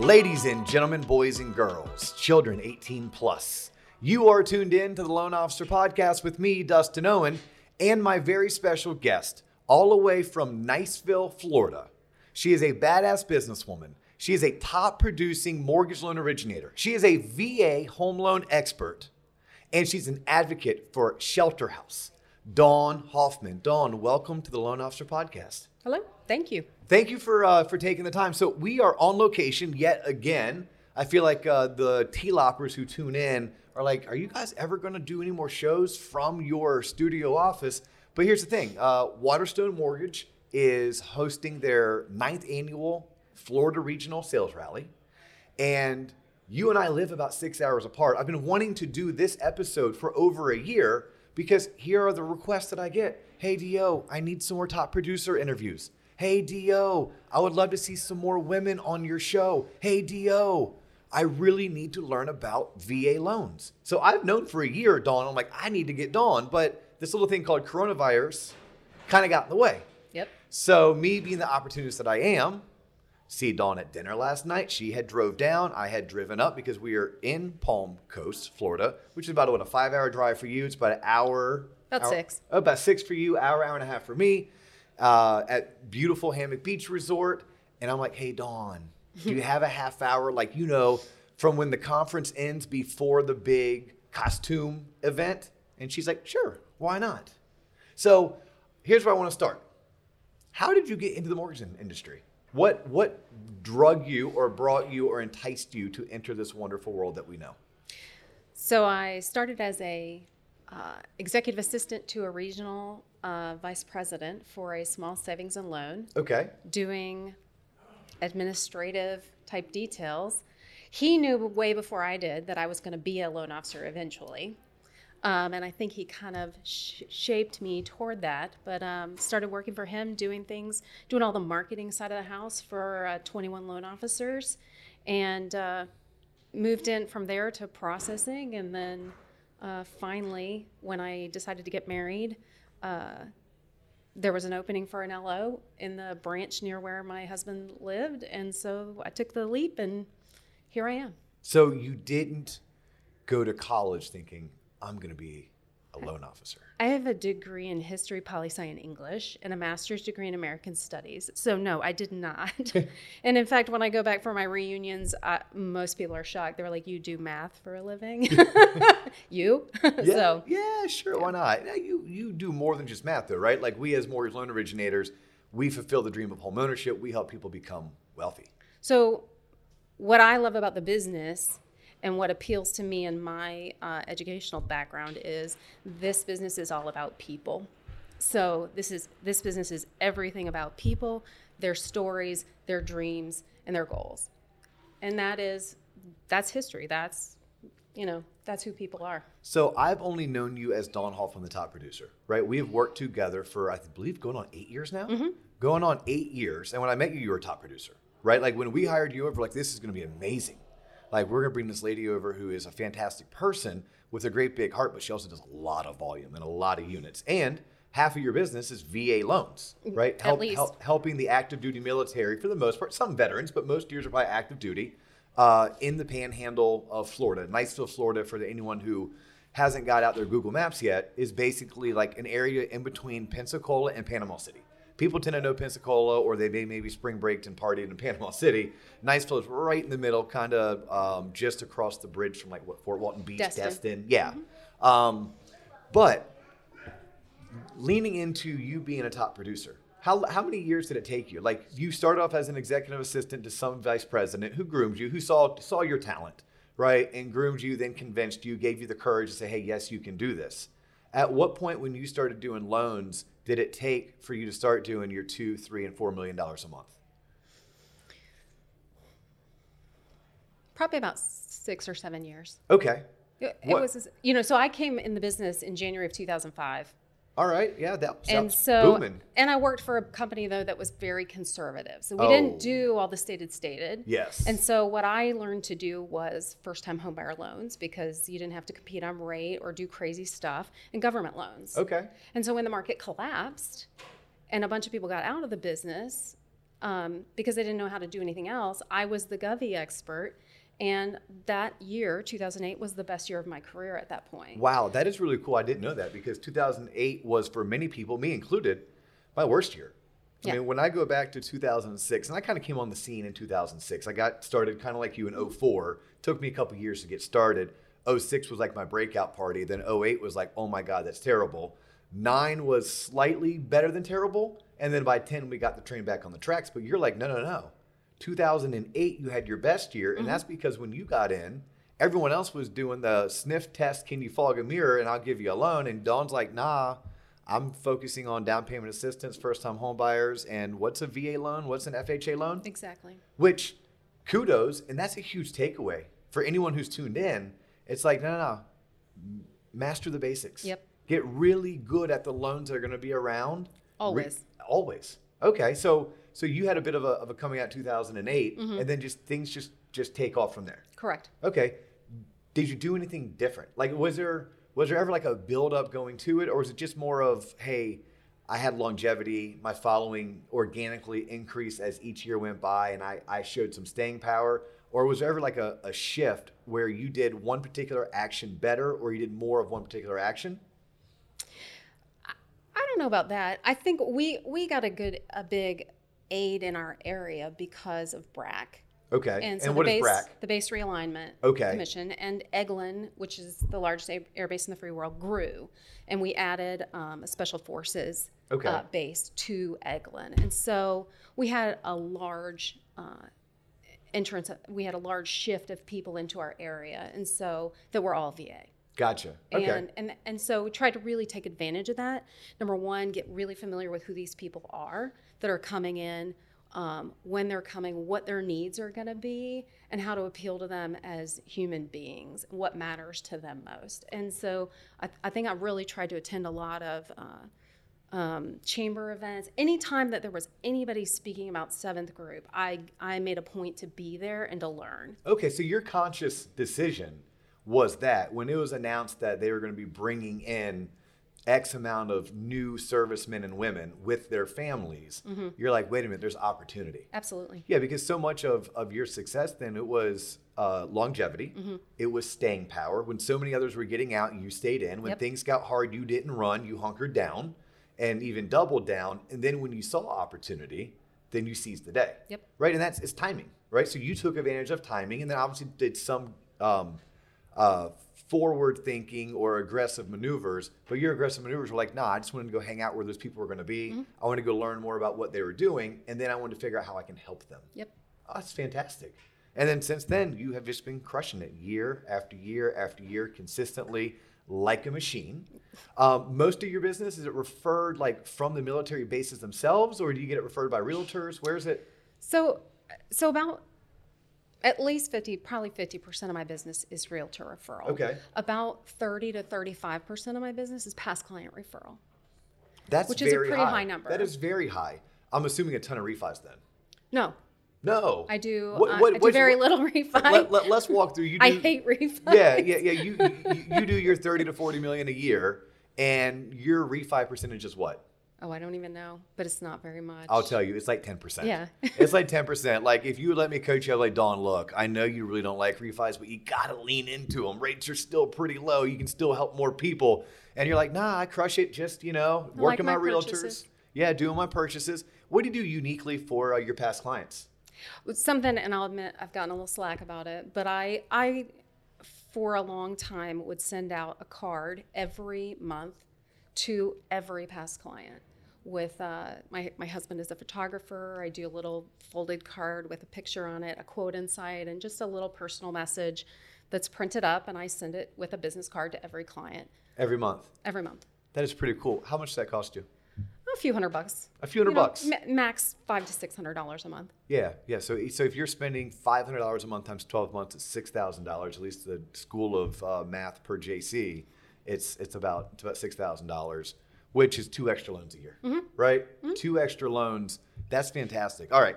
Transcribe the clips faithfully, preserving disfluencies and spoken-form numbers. Ladies and gentlemen, boys and girls, children eighteen plus, you are tuned in to the Loan Officer Podcast with me, Dustin Owen, and my very special guest, all the way from Niceville, Florida. She is a badass businesswoman. She is a top producing mortgage loan originator. She is a V A home loan expert, and she's an advocate for Shelter House. Dawn Hoffman. Dawn, welcome to the Loan Officer Podcast. Hello. Thank you. Thank you for uh, for taking the time. So we are on location yet again. I feel like uh, the T-loppers who tune in are like, are you guys ever going to do any more shows from your studio office? But here's the thing. Uh, Waterstone Mortgage is hosting their ninth annual Florida Regional Sales Rally. And you and I live about six hours apart. I've been wanting to do this episode for over a year because here are the requests that I get. Hey, D O, I need some more top producer interviews. Hey, D O, I would love to see some more women on your show. Hey, D O, I really need to learn about V A loans. So I've known for a year, Dawn, I'm like, I need to get Dawn, but this little thing called coronavirus kind of got in the way. Yep. So me being the opportunist that I am, see Dawn at dinner last night. She had drove down. I had driven up because we are in Palm Coast, Florida, which is about what, a five hour drive for you. It's about an hour. About hour, six. Oh, about six for you, hour, hour and a half for me. Uh, at beautiful Hammock Beach Resort. And I'm like, hey, Dawn, do you have a half hour? Like, you know, from when the conference ends before the big costume event. And she's like, sure, why not? So here's where I want to start. How did you get into the mortgage industry? What, what drug you or brought you or enticed you to enter this wonderful world that we know? So I started as a uh, executive assistant to a regional Uh, vice president for a small savings and loan. Okay. Doing administrative type details. He knew way before I did that I was going to be a loan officer eventually. Um, and I think he kind of sh- shaped me toward that, but um, started working for him, doing things, doing all the marketing side of the house for uh, twenty-one loan officers, and uh, moved in from there to processing. And then uh, finally, when I decided to get married, Uh, there was an opening for an L O in the branch near where my husband lived. And so I took the leap and here I am. So you didn't go to college thinking, I'm going to be a loan officer. I have a degree in history, poli-sci, and English, and a master's degree in American studies. So no, I did not. And in fact, when I go back for my reunions, I, most people are shocked. They were like, you do math for a living? You? Yeah, so, yeah, sure, yeah. Why not? Now, you, you do more than just math though, right? Like we as mortgage loan originators, we fulfill the dream of homeownership. We help people become wealthy. So what I love about the business and what appeals to me in my uh, educational background is this business is all about people. So this is this business is everything about people, their stories, their dreams, and their goals. And that is, that's history. That's, you know, that's who people are. So I've only known you as Dawn Hoffman, the top producer, right? We have worked together for, I believe, going on eight years now? Mm-hmm. Going on eight years. And when I met you, you were a top producer, right? Like when we hired you over, like, this is going to be amazing. Like, we're going to bring this lady over who is a fantastic person with a great big heart, but she also does a lot of volume and a lot of units. And half of your business is V A loans, right? At help, least. Help, helping the active duty military, for the most part, some veterans, but most years are by active duty, uh, in the panhandle of Florida. Niceville, Florida, for anyone who hasn't got out their Google Maps yet, is basically like an area in between Pensacola and Panama City. People tend to know Pensacola, or they may maybe spring breaked and partied in Panama City. Niceville is right in the middle, kind of um, just across the bridge from like what Fort Walton Beach, Destin. Destin. Yeah. Mm-hmm. Um, but leaning into you being a top producer, how how many years did it take you? Like you started off as an executive assistant to some vice president who groomed you, who saw saw your talent, right, and groomed you, then convinced you, gave you the courage to say, hey, yes, you can do this. At what point when you started doing loans did it take for you to start doing your two, three, and four million dollars a month? Probably about six or seven years. Okay. It, it was, you know, so I came in the business in January of two thousand five. All right. Yeah, that sounds so, booming. And I worked for a company though that was very conservative, so we oh. didn't do all the stated stated. Yes. And so what I learned to do was first-time homebuyer loans because you didn't have to compete on rate or do crazy stuff, and government loans. Okay. And so when the market collapsed, and a bunch of people got out of the business, um, because I didn't know how to do anything else. I was the Govy expert. And that year, two thousand eight, was the best year of my career at that point. Wow, that is really cool. I didn't know that, because two thousand eight was, for many people, me included, my worst year. Yeah. I mean, when I go back to two thousand six, and I kind of came on the scene in two thousand six. I got started kind of like you in oh four. Took me a couple years to get started. oh six was like my breakout party. Then oh eight was like, oh my God, that's terrible. nine was slightly better than terrible. And then by ten, we got the train back on the tracks. But you're like, no, no, no. two thousand eight, you had your best year, and mm-hmm. that's because when you got in, everyone else was doing the sniff test, can you fog a mirror, and I'll give you a loan. And Dawn's like, nah, I'm focusing on down payment assistance, first-time home buyers, and what's a V A loan? What's an F H A loan? Exactly. Which, kudos, and that's a huge takeaway. For anyone who's tuned in, it's like, no, no, no, master the basics. Yep. Get really good at the loans that are going to be around. Always. Re- always. Okay, so... So you had a bit of a of a coming out two thousand eight, mm-hmm. and then just things just, just take off from there. Correct. Okay. Did you do anything different? Like, was there was there ever like a build up going to it, or was it just more of, hey, I had longevity, my following organically increased as each year went by, and I, I showed some staying power? Or was there ever like a, a shift where you did one particular action better, or you did more of one particular action? I don't know about that. I think we we got a good a big aid in our area because of BRAC. Okay. And, so and what base, is BRAC? The Base Realignment okay. Commission. And Eglin, which is the largest air base in the free world, grew. And we added um, a Special Forces okay. uh, base to Eglin. And so we had a large uh, entrance. We had a large shift of people into our area. And so that were all V A. Gotcha. Okay. And, and and so we tried to really take advantage of that. Number one, get really familiar with who these people are that are coming in, um, when they're coming, what their needs are going to be, and how to appeal to them as human beings, what matters to them most. And so I, th- I think I really tried to attend a lot of uh, um, chamber events. Anytime that there was anybody speaking about Seventh Group, I, I made a point to be there and to learn. Okay, so your conscious decision was that when it was announced that they were going to be bringing in X amount of new servicemen and women with their families, mm-hmm. you're like, wait a minute, there's opportunity. Absolutely. Yeah, because so much of, of your success then, it was uh, longevity, mm-hmm. it was staying power. When so many others were getting out, you stayed in. When yep. things got hard, you didn't run, you hunkered down and even doubled down. And then when you saw opportunity, then you seized the day. Yep. Right, and that's it's timing, right? So you took advantage of timing, and then obviously did some um, uh, forward thinking or aggressive maneuvers, but your aggressive maneuvers were like, nah, I just wanted to go hang out where those people were going to be. Mm-hmm. I wanted to go learn more about what they were doing. And then I wanted to figure out how I can help them. Yep. Oh, that's fantastic. And then since then you have just been crushing it year after year after year, consistently like a machine. Um, most of your business, is it referred like from the military bases themselves, or do you get it referred by realtors? Where is it? So, so about At least fifty, probably fifty percent of my business is realtor referral. Okay. About thirty to thirty-five percent of my business is past client referral. That's which very is a pretty high. high number. That is very high. I'm assuming a ton of refis then. No. No. I do. What, what, uh, I do very little refi. Let, let, let's walk through. You do, I hate refis. Yeah, yeah, yeah. You, you you do your thirty to forty million a year, and your refi percentage is what? Oh, I don't even know, but it's not very much. I'll tell you, it's like ten percent. Yeah. It's like ten percent. Like, if you would let me coach you, I'd like, Dawn, look, I know you really don't like refis, but you got to lean into them. Rates are still pretty low. You can still help more people. And you're like, nah, I crush it. Just, you know, I working like my, my realtors. Purchases. Yeah, doing my purchases. What do you do uniquely for uh, your past clients? It's something, and I'll admit, I've gotten a little slack about it, but I, I, for a long time, would send out a card every month to every past client. With uh, my my husband is a photographer. I do a little folded card with a picture on it, a quote inside, and just a little personal message that's printed up, and I send it with a business card to every client. Every month? Every month. That is pretty cool. How much does that cost you? A few hundred bucks. A few hundred you know, bucks? Ma- max five to six hundred dollars a month. Yeah, yeah. So so if you're spending five hundred dollars a month times twelve months, it's six thousand dollars. At least the school of uh, math per J C, it's it's about it's about six thousand dollars. Which is two extra loans a year, mm-hmm. right? Mm-hmm. Two extra loans. That's fantastic. All right,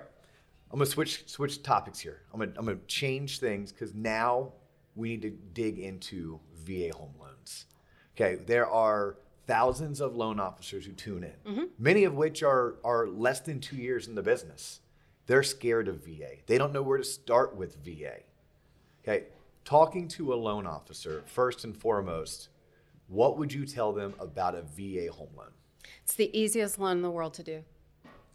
I'm gonna switch switch topics here. I'm gonna I'm gonna change things because now we need to dig into V A home loans. Okay, there are thousands of loan officers who tune in, mm-hmm. many of which are are less than two years in the business. They're scared of V A. They don't know where to start with V A. Okay, talking to a loan officer, first and foremost, what would you tell them about a V A home loan? It's the easiest loan in the world to do.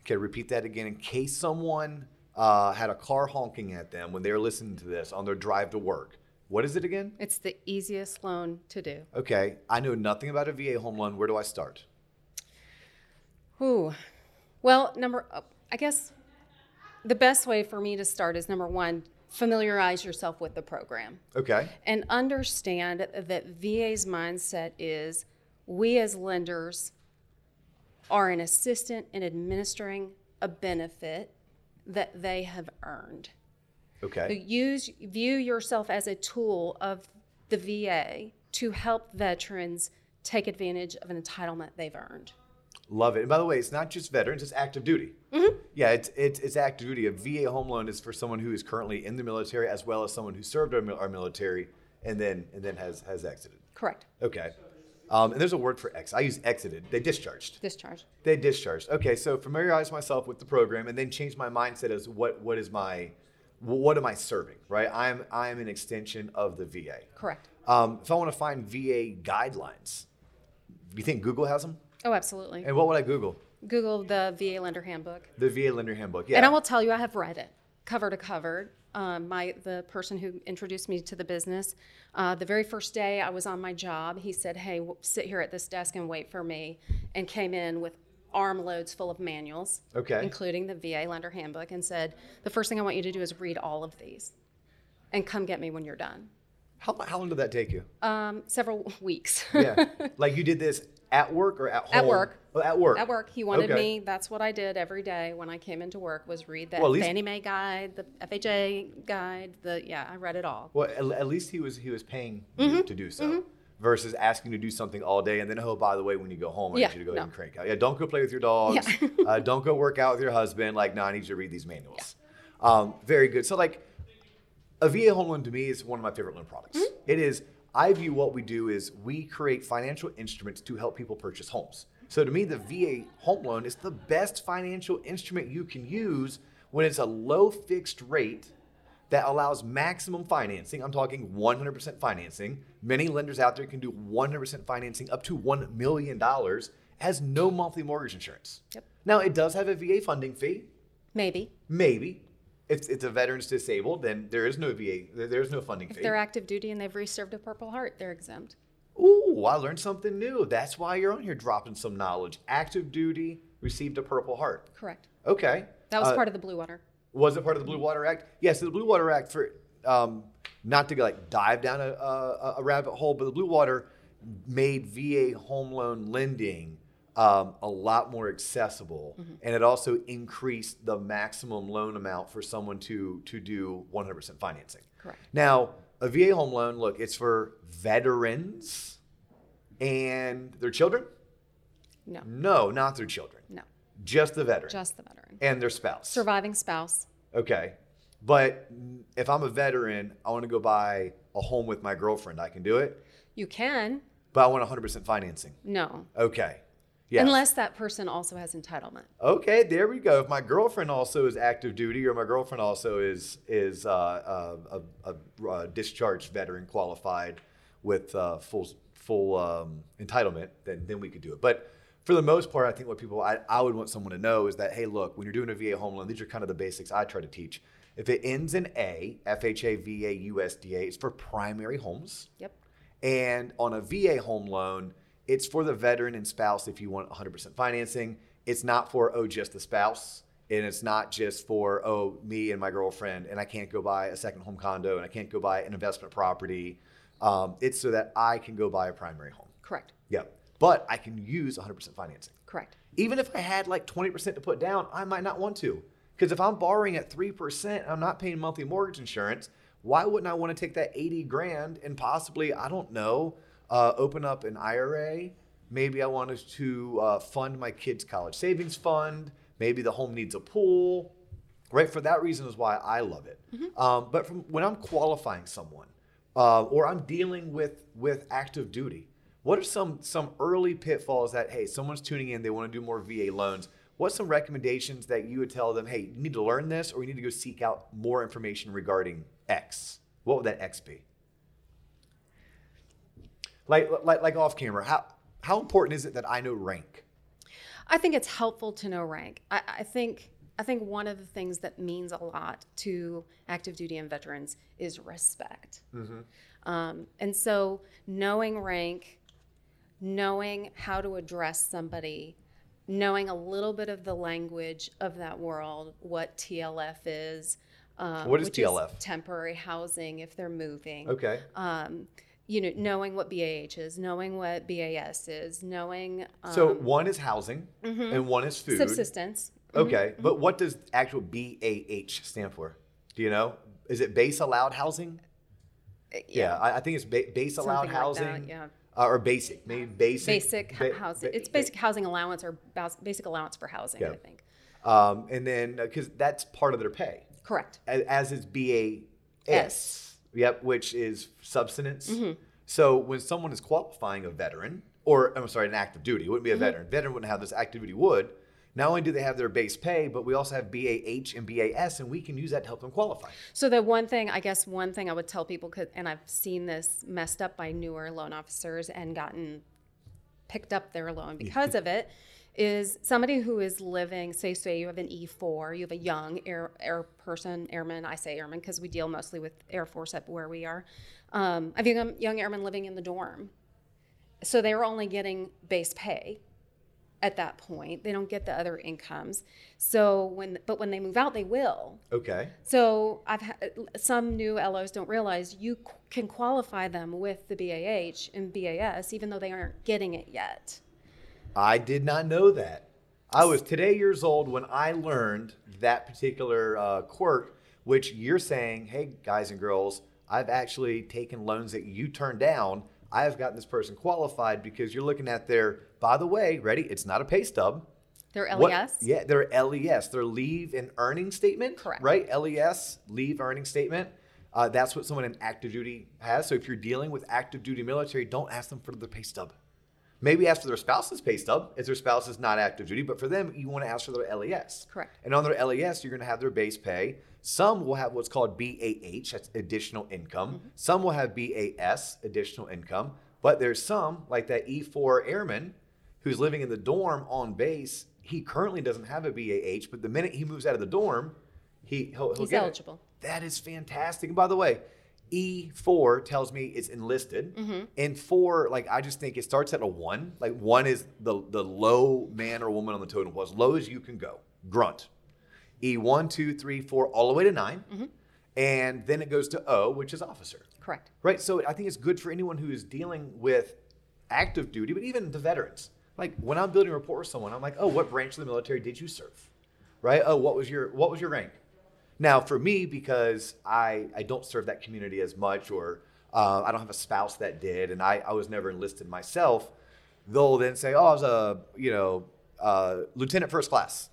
Okay, repeat that again in case someone uh, had a car honking at them when they were listening to this on their drive to work. What is it again? It's the easiest loan to do. Okay, I know nothing about a V A home loan. Where do I start? Ooh, well, number, I guess the best way for me to start is number one, familiarize yourself with the program. Okay. And understand that V A's mindset is we as lenders are an assistant in administering a benefit that they have earned. Okay. So use view yourself as a tool of the V A to help veterans take advantage of an entitlement they've earned. Love it. And by the way, it's not just veterans, it's active duty. Mm-hmm. Yeah, it's, it's it's active duty. A V A home loan is for someone who is currently in the military as well as someone who served our, our military and then and then has, has exited. Correct. Okay. Um, and there's a word for ex. I use exited. They discharged. Discharged. They discharged. Okay, so familiarize myself with the program and then change my mindset as what what is my what am I serving, right? I'm I'm an extension of the V A. Correct. Um, if I want to find V A guidelines, do you think Google has them? Oh, absolutely. And what would I Google? Google the V A Lender Handbook. The V A Lender Handbook, yeah. And I will tell you, I have read it cover to cover. Um, my the person who introduced me to the business, uh, the very first day I was on my job, he said, "Hey, we'll sit here at this desk and wait for me," and came in with armloads full of manuals, okay, including the V A Lender Handbook, and said, "The first thing I want you to do is read all of these, and come get me when you're done." How how long did that take you? Um, several weeks. Yeah, like you did this. At work or at home? At work. Oh, at work. At work. He wanted okay. me. That's what I did every day when I came into work was read that well, least, Fannie Mae guide, the F H A guide. The yeah, I read it all. Well, at, at least he was he was paying mm-hmm. you to do so mm-hmm. versus asking you to do something all day and then, oh, by the way, when you go home, I yeah, need you to go no. ahead and crank out. Yeah, don't go play with your dogs. Yeah. uh, don't go work out with your husband. Like, no, nah, I need you to read these manuals. Yeah. Um, very good. So, like, a V A home loan to me is one of my favorite loan products. Mm-hmm. It is. I view what we do is we create financial instruments to help people purchase homes. So to me, the V A home loan is the best financial instrument you can use when it's a low fixed rate that allows maximum financing. I'm talking one hundred percent financing. Many lenders out there can do one hundred percent financing up to one million dollars, has no monthly mortgage insurance. Yep. Now, it does have a V A funding fee. Maybe. Maybe. If it's a veteran's disabled, then there is no V A, there is no funding if fee. If they're active duty and they've reserved a Purple Heart, they're exempt. Ooh, I learned something new. That's why you're on here dropping some knowledge. Active duty, received a Purple Heart. Correct. Okay. That was uh, part of the Blue Water. Was it part of the Blue Water Act? Yes, yeah, so the Blue Water Act, for um, not to like dive down a, a, a rabbit hole, but the Blue Water made V A home loan lending Um, a lot more accessible, mm-hmm. and it also increased the maximum loan amount for someone to to do one hundred percent financing. Correct. Now, a V A home loan, look, it's for veterans and their children? No. No, not their children. No. Just the veteran. Just the veteran. And their spouse. Surviving spouse. Okay. But if I'm a veteran, I want to go buy a home with my girlfriend. I can do it? You can. But I want one hundred percent financing? No. Okay. Yes. Unless that person also has entitlement. Okay, there we go. If my girlfriend also is active duty, or my girlfriend also is is uh, a, a, a discharged veteran qualified with uh, full full um, entitlement, then then we could do it. But for the most part, I think what people I, I would want someone to know is that, hey, look, when you're doing a V A home loan, these are kind of the basics I try to teach. If it ends in A, F H A, V A, U S D A, it's for primary homes. Yep. And on a V A home loan, it's for the veteran and spouse if you want one hundred percent financing. It's not for, oh, just the spouse. And it's not just for, oh, me and my girlfriend, and I can't go buy a second home condo, and I can't go buy an investment property. Um, it's so that I can go buy a primary home. Correct. Yeah. But I can use one hundred percent financing. Correct. Even if I had like twenty percent to put down, I might not want to. Because if I'm borrowing at three percent, and I'm not paying monthly mortgage insurance, why wouldn't I want to take that eighty grand and possibly, I don't know, Uh, open up an I R A. Maybe I wanted to uh, fund my kids' college savings fund. Maybe the home needs a pool, right? For that reason is why I love it. Mm-hmm. Um, but from when I'm qualifying someone uh, or I'm dealing with, with active duty, what are some, some early pitfalls that, hey, someone's tuning in, they want to do more V A loans. what's some recommendations that you would tell them, hey, you need to learn this or you need to go seek out more information regarding X? What would that X be? Like, like, like off camera, how, how important is it that I know rank? I think it's helpful to know rank. I, I think I think one of the things that means a lot to active duty and veterans is respect. Mm-hmm. Um, and so knowing rank, knowing how to address somebody, knowing a little bit of the language of that world, what T L F is. Um, what is T L F? Is temporary housing if they're moving. Okay. Um, you know, knowing what B A H is, knowing what B A S is, knowing... Um, so one is housing, mm-hmm. and one is food. Subsistence. Okay, mm-hmm. but what does actual B A H stand for? Do you know? Is it base allowed housing? Yeah, yeah I, I think it's ba- base Something allowed like housing. That, yeah. Uh, or basic, maybe basic. Basic ba- housing. Ba- it's basic ba- housing allowance or bas- basic allowance for housing, yeah. I think. Um, and then, because that's part of their pay. Correct. As, as is B A S. S. Yep, which is subsistence. Mm-hmm. So when someone is qualifying a veteran, or I'm sorry, an active duty, it wouldn't be a mm-hmm. veteran. Veteran wouldn't have this, active duty would. Not only do they have their base pay, but we also have B A H and B A S, and we can use that to help them qualify. So the one thing, I guess one thing I would tell people, cause, and I've seen this messed up by newer loan officers and gotten picked up their loan because of it, is somebody who is living, say, say you have an E four, you have a young air, air person, airman, I say airman because we deal mostly with Air Force up where we are. Um, I have young, young airmen living in the dorm. So they were only getting base pay at that point. They don't get the other incomes. So when, but when they move out, they will. Okay. So I've ha- some new L Os don't realize you c- can qualify them with the B A H and B A S even though they aren't getting it yet. I did not know that. I was today years old when I learned that particular uh, quirk, which you're saying, hey, guys and girls, I've actually taken loans that you turned down. I've gotten this person qualified because you're looking at their, by the way, ready? It's not a pay stub. Their L E S? What, yeah, their L E S, their leave and earning statement. Correct. Right? L E S, leave earning statement. Uh, that's what someone in active duty has. So if you're dealing with active duty military, don't ask them for the pay stub. Maybe ask for their spouse's pay stub if their spouse is not active duty, but for them, you want to ask for their L E S. Correct. And on their L E S, you're going to have their base pay. Some will have what's called B A H, that's additional income. Mm-hmm. Some will have B A S, additional income. But there's some, like that E four airman who's living in the dorm on base, he currently doesn't have a B A H, but the minute he moves out of the dorm, he, he'll, he'll He's get eligible. It. That is fantastic. And by the way, E four tells me it's enlisted, mm-hmm. and four, like I just think it starts at a one. Like one is the the low man or woman on the totem pole, as low as you can go, grunt. E one, two, three, four, all the way to nine, mm-hmm. and then it goes to O, which is officer. Correct. Right, so I think it's good for anyone who is dealing with active duty, but even the veterans. Like when I'm building a rapport with someone, I'm like, oh, what branch of the military did you serve? Right, oh, what was your what was your rank? Now, for me, because I, I don't serve that community as much, or uh, I don't have a spouse that did, and I, I was never enlisted myself, they'll then say, oh, I was a, you know, uh, lieutenant first class.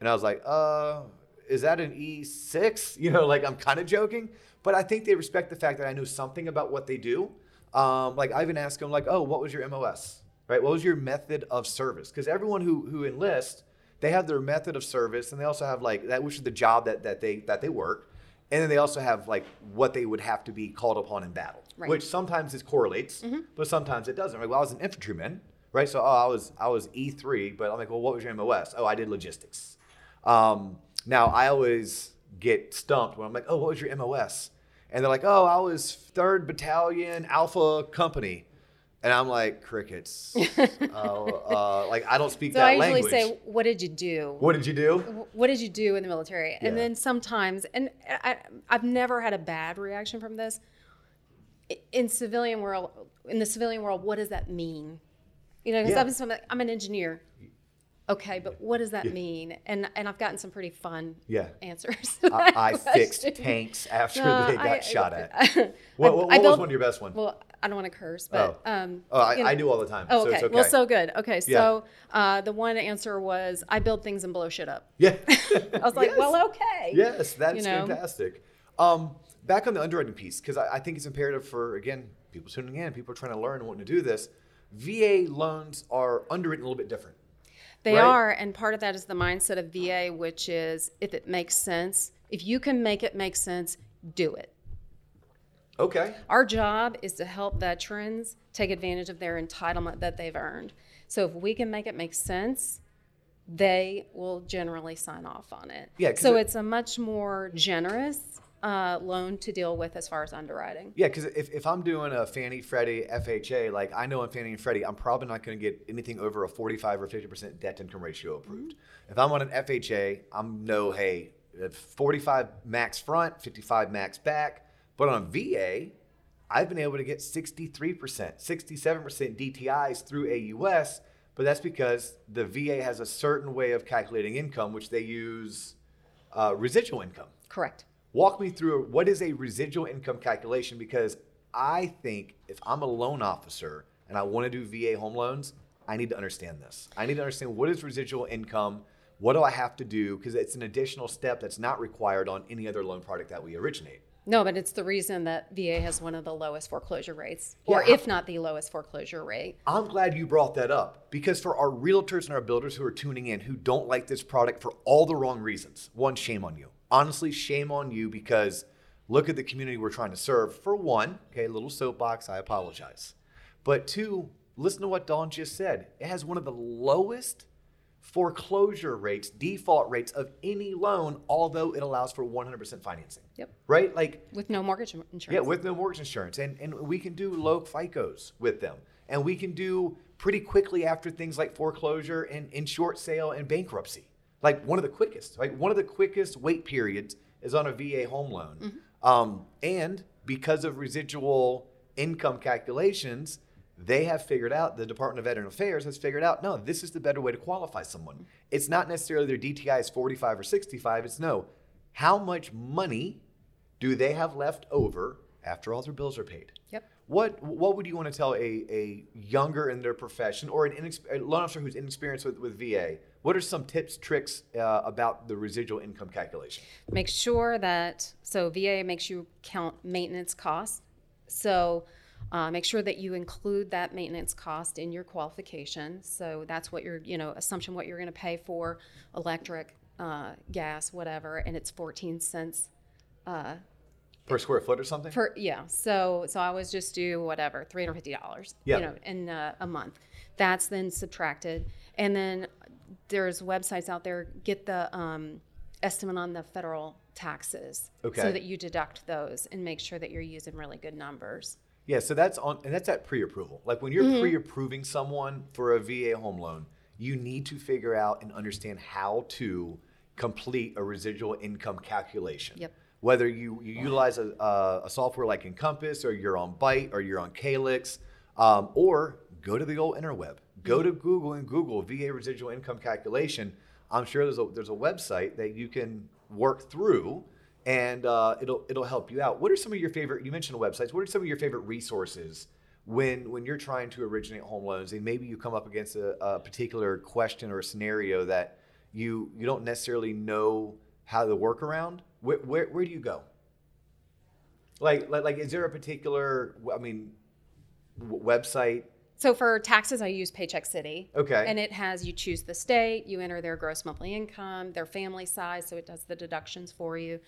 And I was like, uh, is that an E six? You know, like I'm kind of joking, but I think they respect the fact that I know something about what they do. Um, like I even ask them like, oh, what was your M O S, right? What was your method of service? Because everyone who who enlists, they have their method of service, and they also have like that, which is the job that, that they that they work, and then they also have like what they would have to be called upon in battle, right. Which sometimes it correlates, mm-hmm. but sometimes it doesn't. Like, well, I was an infantryman, right? So oh, I was I was E three, but I'm like, well, what was your M O S? Oh, I did logistics. Um, now I always get stumped when I'm like, oh, what was your M O S? And they're like, oh, I was Third Battalion Alpha Company. And I'm like, crickets. uh, uh, like, I don't speak so that language. So I usually language. say, what did you do? What did you do? What did you do in the military? Yeah. And then sometimes, and I, I've never had a bad reaction from this. In civilian world, in the civilian world, what does that mean? You know, because yeah. I'm an engineer. Okay, but what does that yeah. mean? And and I've gotten some pretty fun yeah. answers. I, I fixed tanks after no, they got I, shot I, at. I, what what, I, what I built, was one of your best ones? Well, I don't want to curse, but oh, um, oh I, you know. I do all the time. Oh, okay. So it's okay. Well, so good. Okay, so yeah. uh, the one answer was I build things and blow shit up. Yeah, I was like, yes. well, okay. Yes, that's you know? fantastic. Um, back on the underwriting piece, because I, I think it's imperative for again people tuning in, people are trying to learn and wanting to do this. V A loans are underwritten a little bit different. They right? are, and part of that is the mindset of V A, which is if it makes sense, if you can make it make sense, do it. Okay. Our job is to help veterans take advantage of their entitlement that they've earned. So if we can make it make sense, they will generally sign off on it. Yeah, so it, it's a much more generous uh, loan to deal with as far as underwriting. Yeah, because if, if I'm doing a Fannie, Freddie, F H A, like I know in Fannie and Freddie, I'm probably not going to get anything over a forty-five or fifty percent debt-to-income ratio approved. Mm-hmm. If I'm on an F H A, I'm no, hey, forty-five max front, fifty-five max back. But on V A, I've been able to get sixty-three percent, sixty-seven percent D T Is through A U S, but that's because the V A has a certain way of calculating income, which they use uh, residual income. Correct. Walk me through what is a residual income calculation, because I think if I'm a loan officer and I want to do V A home loans, I need to understand this. I need to understand what is residual income, what do I have to do, because it's an additional step that's not required on any other loan product that we originate. No, but it's the reason that V A has one of the lowest foreclosure rates, or yeah, if not the lowest foreclosure rate. I'm glad you brought that up, because for our realtors and our builders who are tuning in who don't like this product for all the wrong reasons, one, shame on you. Honestly, shame on you, because look at the community we're trying to serve. For one, okay, little soapbox, I apologize. But two, listen to what Dawn just said. It has one of the lowest foreclosure rates, default rates of any loan, although it allows for one hundred percent financing. Yep. Right? Like with no mortgage insurance. Yeah, with no mortgage insurance. And and we can do low F I C Os with them. And we can do pretty quickly after things like foreclosure and, and short sale and bankruptcy. Like one of the quickest, right? One of the quickest wait periods is on a V A home loan. Mm-hmm. Um, and because of residual income calculations, they have figured out, the Department of Veteran Affairs has figured out, no, this is the better way to qualify someone. It's not necessarily their D T I is forty-five or sixty-five. It's no, how much money do they have left over after all their bills are paid? Yep. What what would you want to tell a, a younger in their profession or an inexper- a loan officer who's inexperienced with, with V A? What are some tips, tricks uh, about the residual income calculation? Make sure that, so V A makes you count maintenance costs. So Uh, make sure that you include that maintenance cost in your qualification. So that's what your, you know, assumption, what you're going to pay for electric, uh, gas, whatever, and it's fourteen cents uh, per square foot or something. Per, yeah. So so I always just do whatever, three hundred fifty dollars, yeah, you know, in uh, a month. That's then subtracted, and then there's websites out there. Get the um, estimate on the federal taxes, okay, so that you deduct those and make sure that you're using really good numbers. Yeah, so that's on, and that's at pre-approval. Like when you're mm-hmm. pre-approving someone for a V A home loan, you need to figure out and understand how to complete a residual income calculation. Yep. Whether you, you utilize a, a, a software like Encompass, or you're on Byte, or you're on Calyx, um, or go to the old interweb. Go to Google and Google V A residual income calculation. I'm sure there's a there's a website that you can work through, and uh, it'll it'll help you out. What are some of your favorite, you mentioned websites, what are some of your favorite resources when when you're trying to originate home loans, and maybe you come up against a, a particular question or a scenario that you you don't necessarily know how to work around? Where where, where do you go? Like, like, like, is there a particular, I mean, w- website? So for taxes, I use Paycheck City. Okay. And it has, you choose the state, you enter their gross monthly income, their family size, so it does the deductions for you.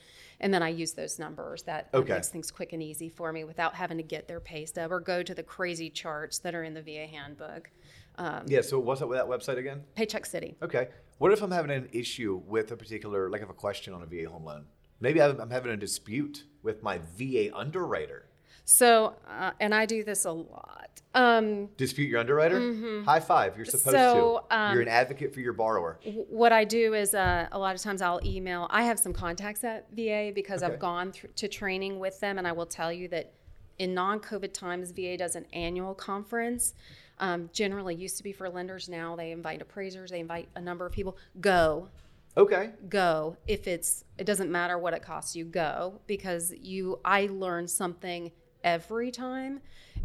And then I use those numbers. That, okay, that makes things quick and easy for me without having to get their pay stub or go to the crazy charts that are in the V A handbook. Um, yeah, so what's up with that website again? Paycheck City. Okay. What if I'm having an issue with a particular, like I have a question on a V A home loan? Maybe I'm having a dispute with my V A underwriter. So, uh, and I do this a lot. Um, Dispute your underwriter? Mm-hmm. High five. You're supposed so, to. Um, You're an advocate for your borrower. W- what I do is uh, a lot of times I'll email. I have some contacts at V A because okay. I've gone th- to training with them. And I will tell you that in non-COVID times, V A does an annual conference. Um, generally used to be for lenders. Now they invite appraisers. They invite a number of people. Go. Okay. Go. If it's, it doesn't matter what it costs you, go. Because you, I learned something every time,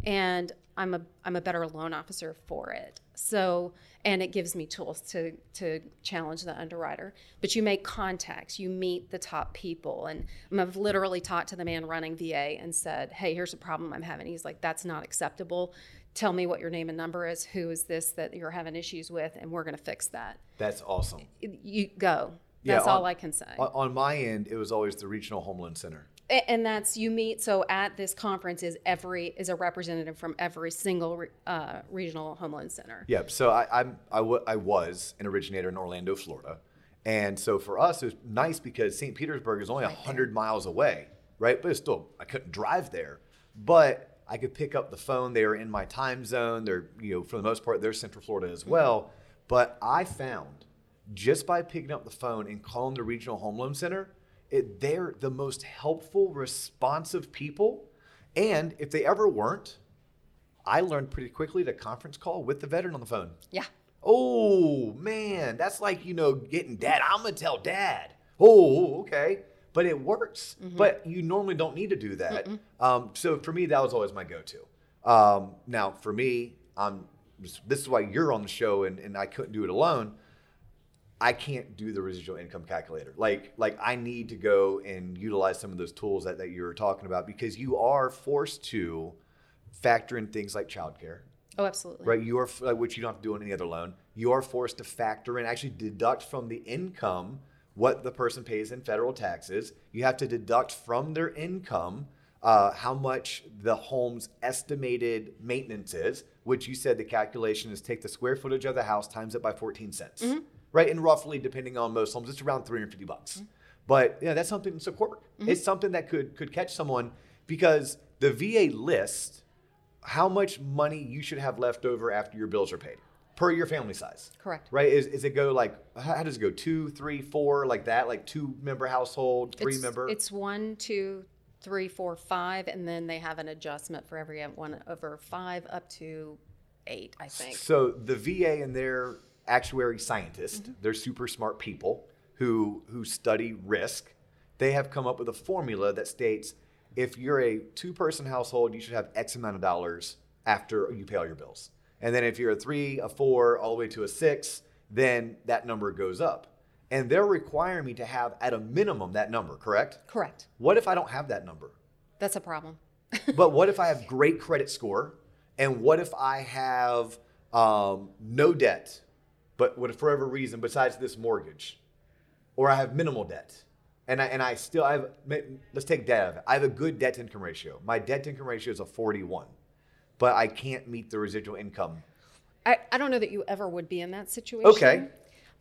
and I'm a I'm a better loan officer for it. So, and it gives me tools to to challenge the underwriter. But you make contacts, you meet the top people. And I've literally talked to the man running V A and said, hey, here's a problem I'm having. He's like, that's not acceptable. Tell me what your name and number is. Who is this that you're having issues with? And we're going to fix that. That's awesome. You go. That's yeah, on, all I can say. On my end, it was always the Regional Homeland Center. And that's, you meet, so at this conference is every, is a representative from every single uh, regional homeland center. Yep. So I, I'm, I, w- I was an originator in Orlando, Florida. And so for us, it was nice because Saint Petersburg is only one hundred miles away, right? But it's still, I couldn't drive there, but I could pick up the phone. They were in my time zone. They're, you know, for the most part, they're Central Florida as well. But I found just by picking up the phone and calling the Regional Homeland Center, It, they're the most helpful, responsive people. And if they ever weren't, I learned pretty quickly to conference call with the veteran on the phone. Yeah. Oh, man, that's like, you know, getting dad. I'm going to tell dad. Oh, okay. But it works. Mm-hmm. But you normally don't need to do that. Um, so for me, that was always my go-to. Um, now, for me, I'm, this is why you're on the show and, and I couldn't do it alone. I can't do the residual income calculator. Like, like I need to go and utilize some of those tools that, that you were talking about, because you are forced to factor in things like childcare. Oh, absolutely. Right. You are, which you don't have to do on any other loan. You are forced to factor in, actually deduct from the income what the person pays in federal taxes. You have to deduct from their income uh, how much the home's estimated maintenance is, which you said the calculation is take the square footage of the house times it by fourteen cents. Mm-hmm. Right, and roughly, depending on most homes, it's around three hundred fifty bucks. Mm-hmm. But yeah, that's something, it's a quirk. Mm-hmm. It's something that could could catch someone, because the V A lists how much money you should have left over after your bills are paid per your family size. Correct. Right, is, is it go like, how does it go, two, three, four, like that, like two member household, three it's, member? It's one, two, three, four, five, and then they have an adjustment for every one over five up to eight, I think. So the V A and their actuary scientists, mm-hmm. they're super smart people who who study risk. They have come up with a formula that states if you're a two-person household, you should have X amount of dollars after you pay all your bills. And then if you're a three, a four, all the way to a six, then that number goes up. And they're requiring me to have at a minimum that number, correct? Correct. What if I don't have that number? That's a problem. But what if I have great credit score? And what if I have um, no debt? But what, for every reason besides this mortgage, or I have minimal debt, and I and I still I have. Let's take debt out of it. I have a good debt to income ratio. My debt to income ratio is a forty-one, but I can't meet the residual income. I, I don't know that you ever would be in that situation. Okay.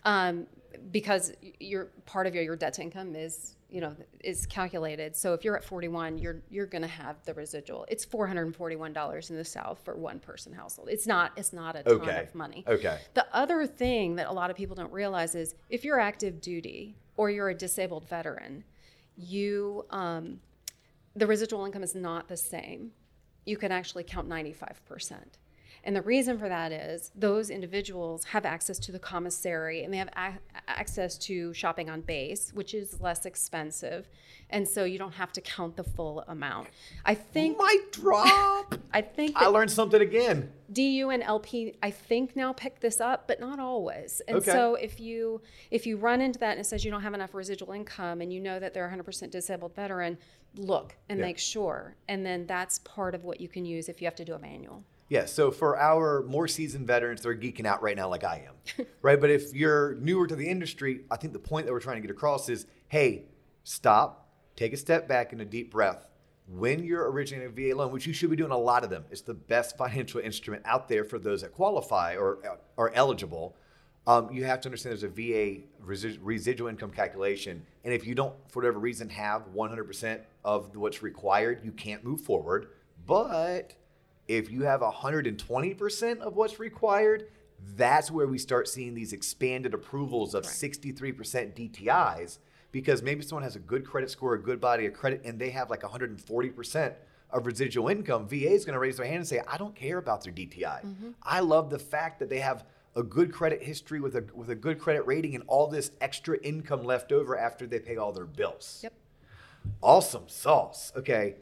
Um, because your part of your, your debt to income is you know is calculated. So if you're at forty-one, you're you're going to have the residual. It's four hundred forty-one dollars in the South for one person household. It's not it's not a ton okay. of money. Okay. The other thing that a lot of people don't realize is if you're active duty or you're a disabled veteran, you um, the residual income is not the same. You can actually count ninety-five percent. And the reason for that is those individuals have access to the commissary and they have a- access to shopping on base, which is less expensive. And so you don't have to count the full amount. I think mic drop. I think I learned something again. D U and L P, I think now pick this up, but not always. And okay. so if you if you run into that and it says you don't have enough residual income and you know that they're one hundred percent disabled veteran, look and yeah. make sure. And then that's part of what you can use if you have to do a manual. Yeah, so for our more seasoned veterans, they're geeking out right now like I am, right? But if you're newer to the industry, I think the point that we're trying to get across is, hey, stop, take a step back and a deep breath. When you're originating a V A loan, which you should be doing a lot of them, it's the best financial instrument out there for those that qualify or are eligible. Um, you have to understand there's a V A resi- residual income calculation. And if you don't, for whatever reason, have one hundred percent of what's required, you can't move forward. But if you have one hundred twenty percent of what's required, that's where we start seeing these expanded approvals of right. sixty-three percent D T Is, because maybe someone has a good credit score, a good body of credit, and they have like one hundred forty percent of residual income. V A is going to raise their hand and say, I don't care about their D T I. Mm-hmm. I love the fact that they have a good credit history with a with a good credit rating and all this extra income left over after they pay all their bills. Yep. Awesome sauce. Okay.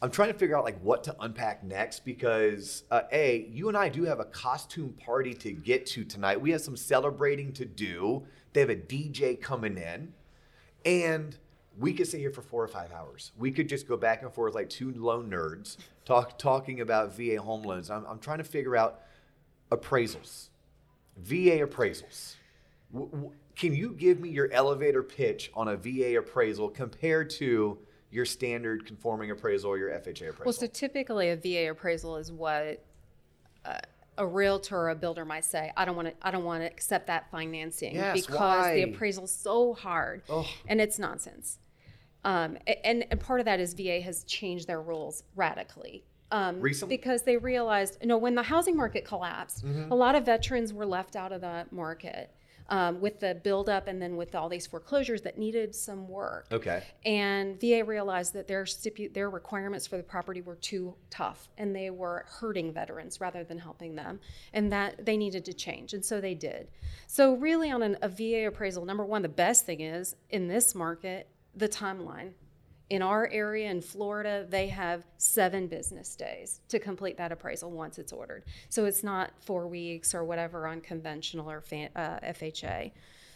I'm trying to figure out like what to unpack next because uh, A, you and I do have a costume party to get to tonight. We have some celebrating to do. They have a D J coming in and we could sit here for four or five hours. We could just go back and forth like two loan nerds talk, talking about V A home loans. I'm, I'm trying to figure out appraisals, V A appraisals. W- w- can you give me your elevator pitch on a V A appraisal compared to your standard conforming appraisal or your F H A appraisal? Well, so typically a V A appraisal is what uh, a realtor or a builder might say, I don't want to I don't want to accept that financing yes, because why? The appraisal's so hard. Ugh. And it's nonsense. Um, and, and part of that is V A has changed their rules radically. Um, Recently? Because they realized, you know, when the housing market collapsed, mm-hmm. a lot of veterans were left out of the market. Um, with the buildup and then with all these foreclosures that needed some work. Okay. And V A realized that their stipu- their requirements for the property were too tough and they were hurting veterans rather than helping them, and that they needed to change, and so they did. So really on an, a V A appraisal, number one, the best thing is in this market, the timeline. In our area in Florida, they have seven business days to complete that appraisal once it's ordered. So it's not four weeks or whatever on conventional or F H A.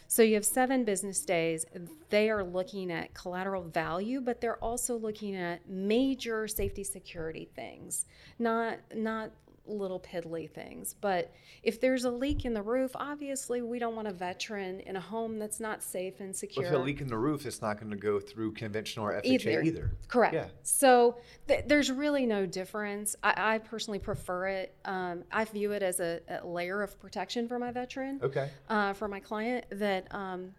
So you have seven business days. They are looking at collateral value, but they're also looking at major safety security things, not not little piddly things. But if there's a leak in the roof, obviously we don't want a veteran in a home that's not safe and secure. Well, if a leak in the roof, it's not going to go through conventional or F H A either. either. Correct. Yeah. So th- there's really no difference. I, I personally prefer it. Um, I view it as a, a layer of protection for my veteran. Okay. Uh, for my client, that um,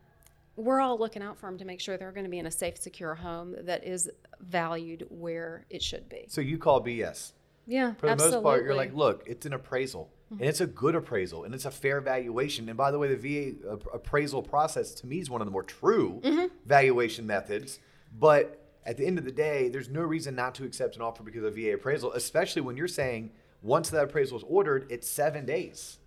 we're all looking out for them to make sure they're going to be in a safe, secure home that is valued where it should be. So you call B S. Yeah, for the absolutely. most part, you're like, look, it's an appraisal, mm-hmm. and it's a good appraisal, and it's a fair valuation. And by the way, the V A appraisal process, to me, is one of the more true mm-hmm. valuation methods. But at the end of the day, there's no reason not to accept an offer because of V A appraisal, especially when you're saying once that appraisal is ordered, it's seven days.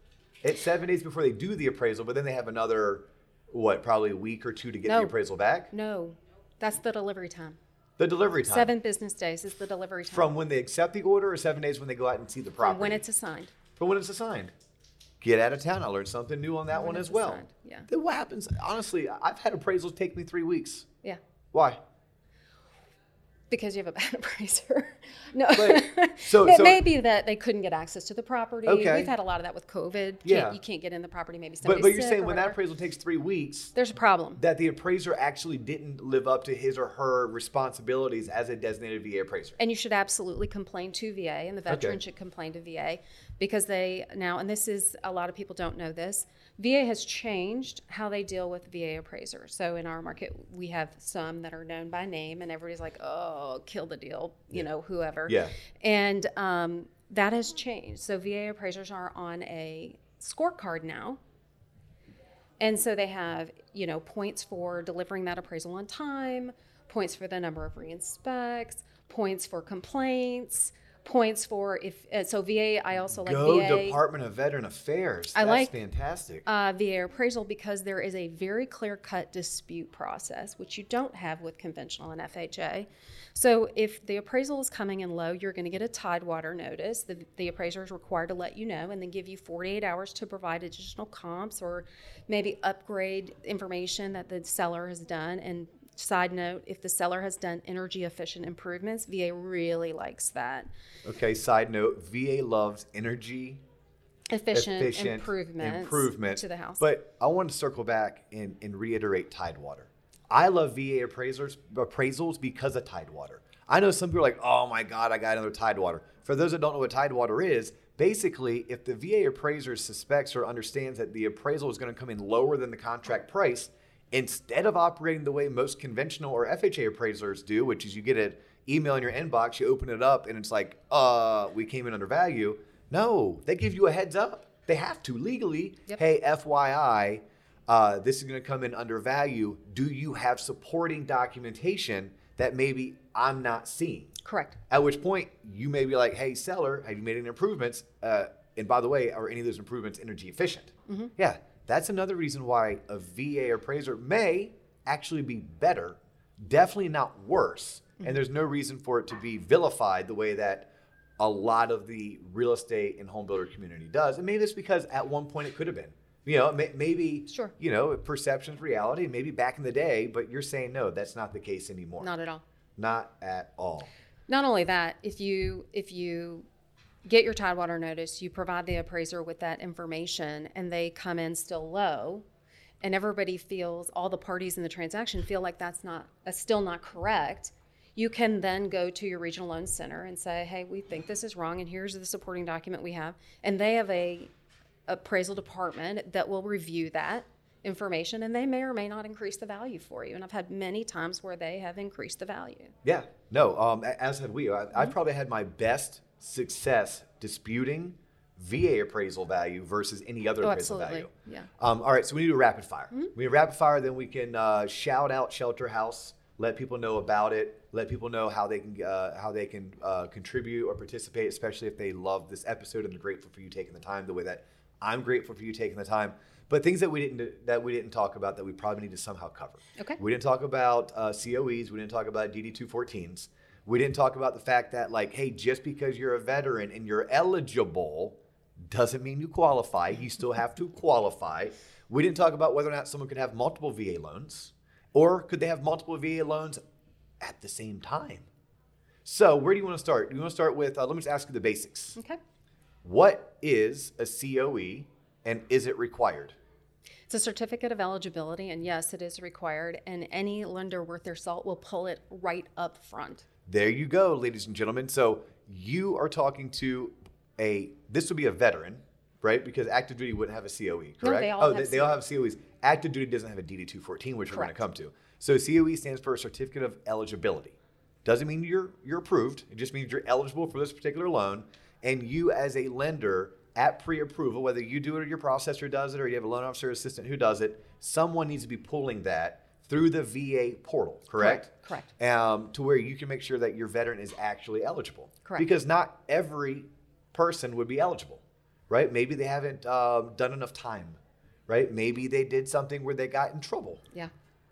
It's seven days before they do the appraisal, but then they have another, what, probably a week or two to get no. the appraisal back? No, that's the delivery time. The delivery time. Seven business days is the delivery time. From when they accept the order, or seven days when they go out and see the property? From when it's assigned. From when it's assigned. Get out of town. I learned something new on that when one as well. Assigned. Yeah. Then what happens? Honestly, I've had appraisals take me three weeks. Yeah. Why? Because you have a bad appraiser. No. But, so, it so, may be that they couldn't get access to the property. Okay. We've had a lot of that with COVID. Yeah. Can't, you can't get in the property. Maybe somebody's But, but you're saying when whatever. that appraisal takes three weeks. There's a problem. That the appraiser actually didn't live up to his or her responsibilities as a designated V A appraiser. And you should absolutely complain to V A, and the veteran okay. should complain to V A because they now, and this is, a lot of people don't know this, V A has changed how they deal with V A appraisers. So in our market, we have some that are known by name, and everybody's like, oh, kill the deal, you yeah. know, whoever. Yeah. And um, that has changed. So V A appraisers are on a scorecard now. And so they have, you know, points for delivering that appraisal on time, points for the number of re-inspects, points for complaints, points for if uh, so V A. I also like Go V A. Go Department of Veteran Affairs. I That's like fantastic. Uh, V A appraisal because there is a very clear-cut dispute process, which you don't have with conventional and F H A. So if the appraisal is coming in low, you're going to get a Tidewater notice. The, the appraiser is required to let you know and then give you forty-eight hours to provide additional comps or maybe upgrade information that the seller has done. And side note, if the seller has done energy efficient improvements, V A really likes that. Okay, side note, V A loves energy efficient, efficient improvements improvement. to the house. But I want to circle back and, and reiterate Tidewater. I love V A appraisers appraisals because of Tidewater. I know some people are like, oh my God, I got another Tidewater. For those that don't know what Tidewater is, basically, if the V A appraiser suspects or understands that the appraisal is going to come in lower than the contract price, instead of operating the way most conventional or F H A appraisers do, which is you get an email in your inbox, you open it up, and it's like, uh, we came in under value. No, they give you a heads up. They have to legally. Yep. Hey, F Y I, uh, this is going to come in under value. Do you have supporting documentation that maybe I'm not seeing? Correct. At which point you may be like, hey, seller, have you made any improvements? Uh, and by the way, are any of those improvements energy efficient? Mm-hmm. Yeah. That's another reason why a V A appraiser may actually be better, definitely not worse, Mm-hmm. And there's no reason for it to be vilified the way that a lot of the real estate and home builder community does. And maybe it's because at one point it could have been. You know, may, maybe, sure. you know, perception's reality, maybe back in the day, but you're saying, no, that's not the case anymore. Not at all. Not at all. Not only that, if you if you get your Tidewater notice, you provide the appraiser with that information, and they come in still low, and everybody feels, all the parties in the transaction feel like that's not, that's still not correct, you can then go to your regional loan center and say, hey, we think this is wrong, and here's the supporting document we have. And they have a appraisal department that will review that information, and they may or may not increase the value for you. And I've had many times where they have increased the value. Yeah, no, um, as have we. I, mm-hmm. I probably had my best success disputing V A appraisal value versus any other oh, appraisal absolutely. value. Yeah. Um, all right, so we need a rapid fire. Mm-hmm. We need a rapid fire, then we can uh, shout out Shelter House, let people know about it, let people know how they can uh, how they can uh, contribute or participate, especially if they love this episode and they're grateful for you taking the time the way that I'm grateful for you taking the time. But things that we didn't that we didn't talk about that we probably need to somehow cover. Okay. We didn't talk about uh, C O Es. We didn't talk about D D two fourteens. We didn't talk about the fact that, like, hey, just because you're a veteran and you're eligible doesn't mean you qualify. You still have to qualify. We didn't talk about whether or not someone could have multiple V A loans, or could they have multiple V A loans at the same time. So where do you want to start? Do you want to start with, uh, let me just ask you the basics. Okay. What is a C O E, and is it required? It's a certificate of eligibility, and yes, it is required, and any lender worth their salt will pull it right up front. There you go, ladies and gentlemen. So you are talking to a, this would be a veteran, right? Because active duty wouldn't have a C O E, correct? No, they all, oh, have, they, they all have C O Es. Active duty doesn't have a D D two fourteen, which correct. We're going to come to. So C O E stands for a certificate of eligibility. Doesn't mean you're you're approved. It just means you're eligible for this particular loan. And you as a lender at pre-approval, whether you do it or your processor does it or you have a loan officer assistant who does it, someone needs to be pulling that through the V A portal, correct? Correct. correct. Um, to where you can make sure that your veteran is actually eligible. Correct. Because not every person would be eligible, right? Maybe they haven't uh, done enough time, right? Maybe they did something where they got in trouble. Yeah.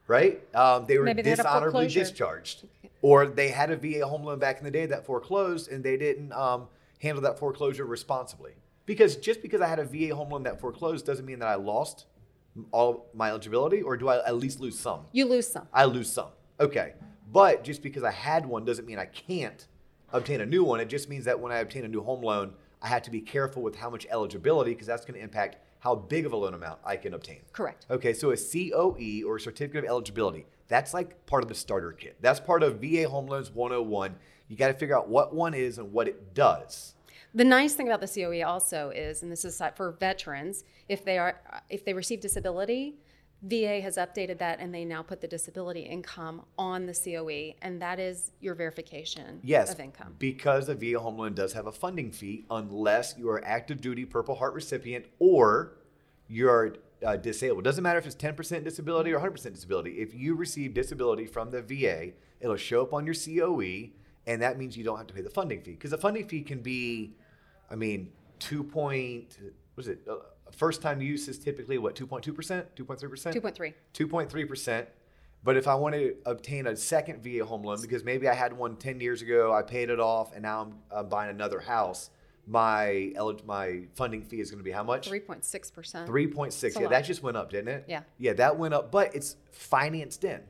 Right? Um, they were Maybe they dishonorably discharged. Or they had a V A home loan back in the day that foreclosed and they didn't um, handle that foreclosure responsibly. Because just because I had a V A home loan that foreclosed doesn't mean that I lost all my eligibility, or do I at least lose some? You lose some. I lose some. Okay. But just because I had one doesn't mean I can't obtain a new one. It just means that when I obtain a new home loan, I have to be careful with how much eligibility, because that's going to impact how big of a loan amount I can obtain. Correct. Okay. So a C O E, or certificate of eligibility, that's like part of the starter kit. That's part of V A Home Loans one oh one. You got to figure out what one is and what it does. The nice thing about the C O E also is, and this is for veterans, if they are if they receive disability, V A has updated that, and they now put the disability income on the C O E, and that is your verification yes, of income. Because the V A Home Loan does have a funding fee unless you are active duty Purple Heart recipient or you're uh, disabled. It doesn't matter if it's ten percent disability or one hundred percent disability. If you receive disability from the V A, it'll show up on your C O E, and that means you don't have to pay the funding fee, because the funding fee can be, I mean, two point, what is it? Uh, first time use is typically what, two point two percent, two point three percent? two point three. two point three percent. But if I want to obtain a second V A home loan, because maybe I had one ten years ago, I paid it off, and now I'm uh, buying another house, my my funding fee is going to be how much? three point six percent. three point six. Yeah, that just went up, didn't it? Yeah. Yeah, that went up, but it's financed in.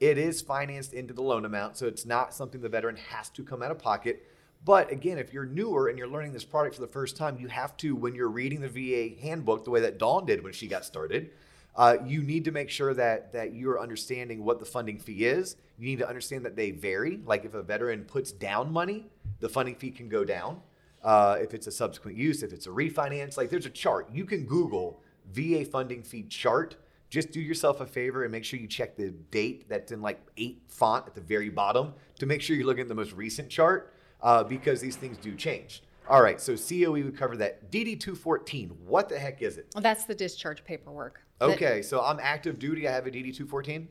It is financed into the loan amount, so it's not something the veteran has to come out of pocket. But again, if you're newer and you're learning this product for the first time, you have to, when you're reading the V A handbook the way that Dawn did when she got started, uh, you need to make sure that that you're understanding what the funding fee is. You need to understand that they vary. Like if a veteran puts down money, the funding fee can go down. Uh, if it's a subsequent use, if it's a refinance, like there's a chart. You can Google V A funding fee chart. Just do yourself a favor and make sure you check the date that's in like eight font at the very bottom to make sure you're looking at the most recent chart. Uh, because these things do change. All right, so C O E would cover that. D D two fourteen, what the heck is it? Well, that's the discharge paperwork. Okay, that, so I'm active duty, I have a D D two fourteen?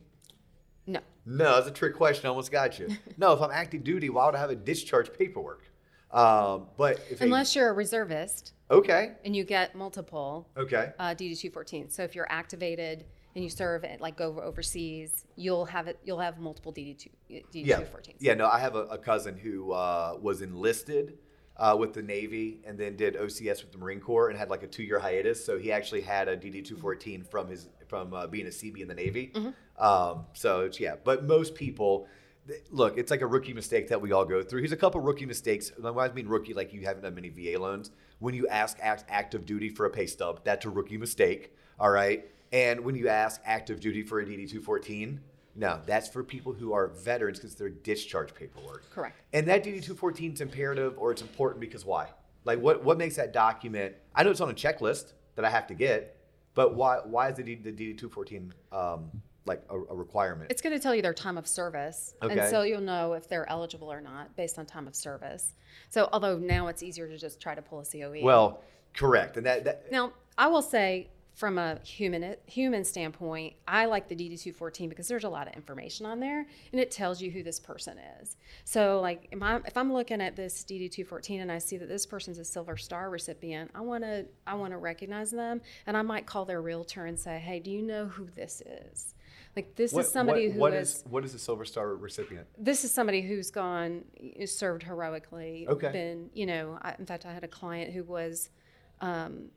No. No, that's a trick question, I almost got you. No, if I'm active duty, why would I have a discharge paperwork? Um, but if Unless a, you're a reservist. Okay. And you get multiple okay. uh, D D two fourteen. So if you're activated and you serve at, like, go overseas, you'll have it. You'll have multiple D D two, D D two yeah. fourteens. Yeah, no, I have a, a cousin who uh, was enlisted uh, with the Navy and then did O C S with the Marine Corps and had like a two-year hiatus. So he actually had a D D two fourteen from his from uh, being a C B in the Navy. Mm-hmm. Um, so it's, yeah, but most people. Look, it's like a rookie mistake that we all go through. Here's a couple rookie mistakes. When I mean rookie, like you haven't done many V A loans. When you ask act, active duty for a pay stub, that's a rookie mistake, all right? And when you ask active duty for a D D two fourteen, no, that's for people who are veterans because they're discharge paperwork. Correct. And that D D two fourteen is imperative or it's important because why? Like what, what makes that document? I know it's on a checklist that I have to get, but why why is the D D two fourteen um like a, a requirement? It's going to tell you their time of service. Okay. And so you'll know if they're eligible or not based on time of service. So although now it's easier to just try to pull a C O E. Well, correct. And that, that now I will say from a human human standpoint, I like the D D two fourteen because there's a lot of information on there and it tells you who this person is. So like if I'm, if I'm looking at this D D two fourteen and I see that this person's a Silver Star recipient, I want to I want to recognize them and I might call their realtor and say, hey, do you know who this is? Like this what, is somebody what, who what is, is what is a Silver Star recipient? This is somebody who's gone, served heroically. Okay. Been, you know, I, in fact, I had a client who was um,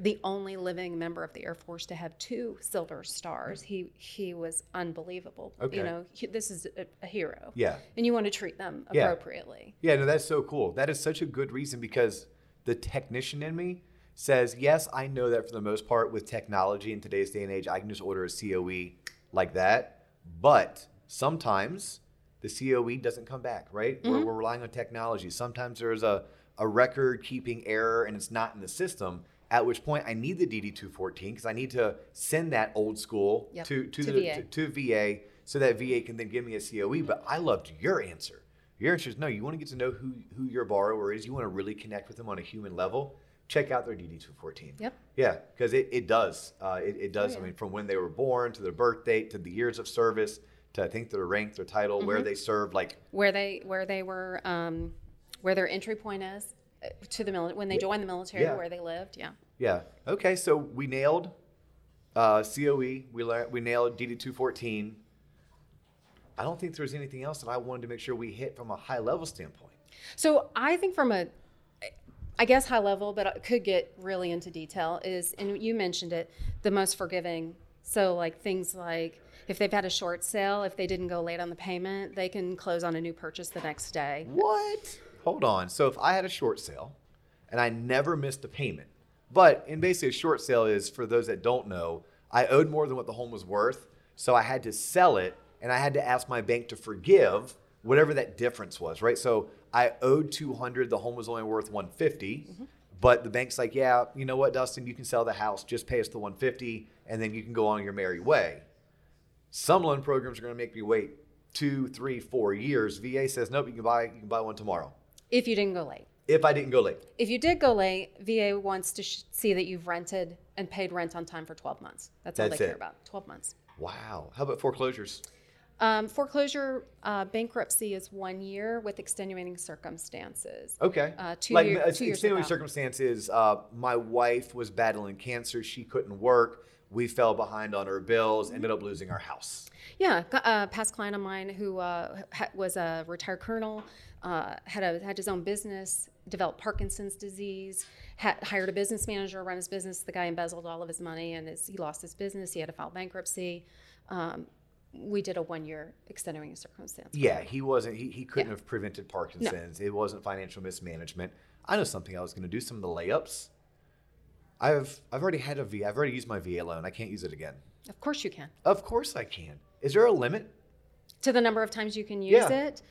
the only living member of the Air Force to have two Silver Stars. He he was unbelievable. Okay. You know, he, this is a, a hero. Yeah. And you want to treat them appropriately. Yeah. yeah. No, that's so cool. That is such a good reason because the technician in me says, yes, I know that for the most part with technology in today's day and age, I can just order a C O E. Like that, but sometimes the C O E doesn't come back, right? Mm-hmm. We're, we're relying on technology. Sometimes there's a, a record-keeping error and it's not in the system, at which point I need the D D two fourteen because I need to send that old school yep. to, to, to, the, V A. To, to V A so that V A can then give me a C O E. But I loved your answer. Your answer is no, you want to get to know who, who your borrower is. You want to really connect with them on a human level. Check out their D D two fourteen. Yep. Yeah, because it, it does. Uh, it, it does. Oh, yeah. I mean, from when they were born to their birth date to the years of service to I think their rank, their title, mm-hmm. where they served, like where they where they were, um, where their entry point is to the military when they joined the military, yeah. where they lived. Yeah. Yeah. Okay. So we nailed uh, C O E. We la- we nailed D D two fourteen. I don't think there was anything else that I wanted to make sure we hit from a high level standpoint. So I think from a I guess high level, but it could get really into detail is, and you mentioned it, the most forgiving. So like things like if they've had a short sale, if they didn't go late on the payment, they can close on a new purchase the next day. What? Hold on. So if I had a short sale and I never missed a payment, but and basically a short sale is for those that don't know, I owed more than what the home was worth. So I had to sell it and I had to ask my bank to forgive whatever that difference was, right? So I owed two hundred, the home was only worth one fifty, mm-hmm. but the bank's like, yeah, you know what, Dustin, you can sell the house, just pay us the one fifty, and then you can go on your merry way. Some loan programs are gonna make me wait two, three, four years. V A says, nope, you can buy, you can buy one tomorrow. If you didn't go late. If I didn't go late. If you did go late, V A wants to sh- see that you've rented and paid rent on time for twelve months. That's all That's they it. care about, twelve months. Wow, how about foreclosures? Um, foreclosure uh, bankruptcy is one year with extenuating circumstances. Okay. Uh, two, like, year, uh, two years. Extenuating circumstances, uh, my wife was battling cancer. She couldn't work. We fell behind on her bills, ended up losing our house. Yeah. A past client of mine who uh, ha- was a retired colonel, uh, had, a, had his own business, developed Parkinson's disease, had, hired a business manager to run his business. The guy embezzled all of his money and his, he lost his business. He had to file bankruptcy. Um, We did a one-year extenuating circumstance. Yeah, he wasn't. He, he couldn't yeah. have prevented Parkinson's. No. It wasn't financial mismanagement. I know something I was going to do. Some of the layups. I've I've already had a V A. I've already used my V A loan. I can't use it again. Of course you can. Of course I can. Is there a limit to the number of times you can use yeah. it?